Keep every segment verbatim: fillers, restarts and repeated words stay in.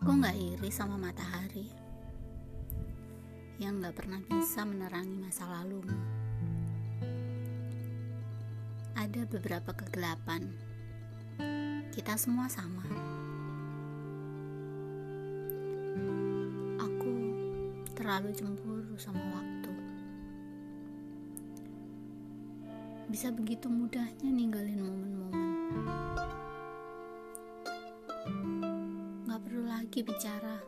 Aku gak iri sama matahari yang gak pernah bisa menerangi masa lalumu. Ada beberapa kegelapan, kita semua sama. Aku terlalu cemburu sama waktu. Bisa begitu mudahnya ninggalin momen-momen. Gak perlu lagi bicara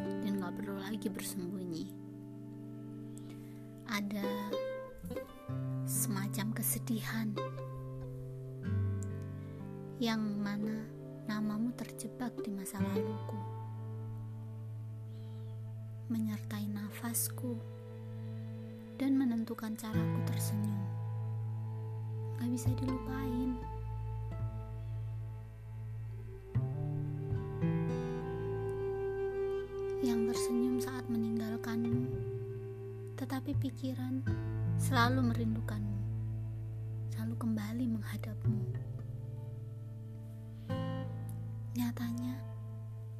dan gak perlu lagi bersembunyi. Ada semacam kesedihan yang mana namamu terjebak di masa laluku, menyertai nafasku dan menentukan caraku tersenyum. Gak bisa dilupain. Yang tersenyum saat meninggalkanmu, tetapi pikiran selalu merindukanmu, selalu kembali menghadapmu. Nyatanya,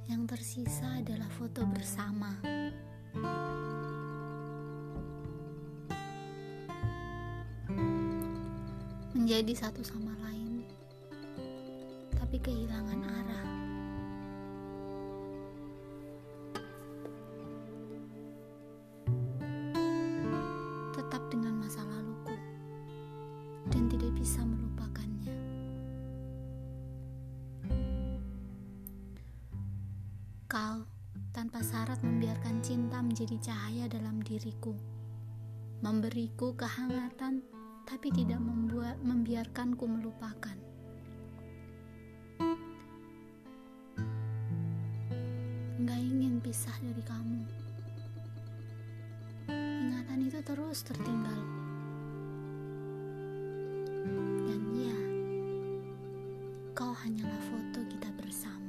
yang tersisa adalah foto bersama. Menjadi satu sama lain, tapi kehilangan arah. Bisa melupakannya. Kau tanpa syarat membiarkan cinta menjadi cahaya dalam diriku, memberiku kehangatan, tapi tidak membuat membiarkanku melupakan. Gak ingin pisah dari kamu. Ingatan itu terus tertinggal. Hanyalah foto kita bersama.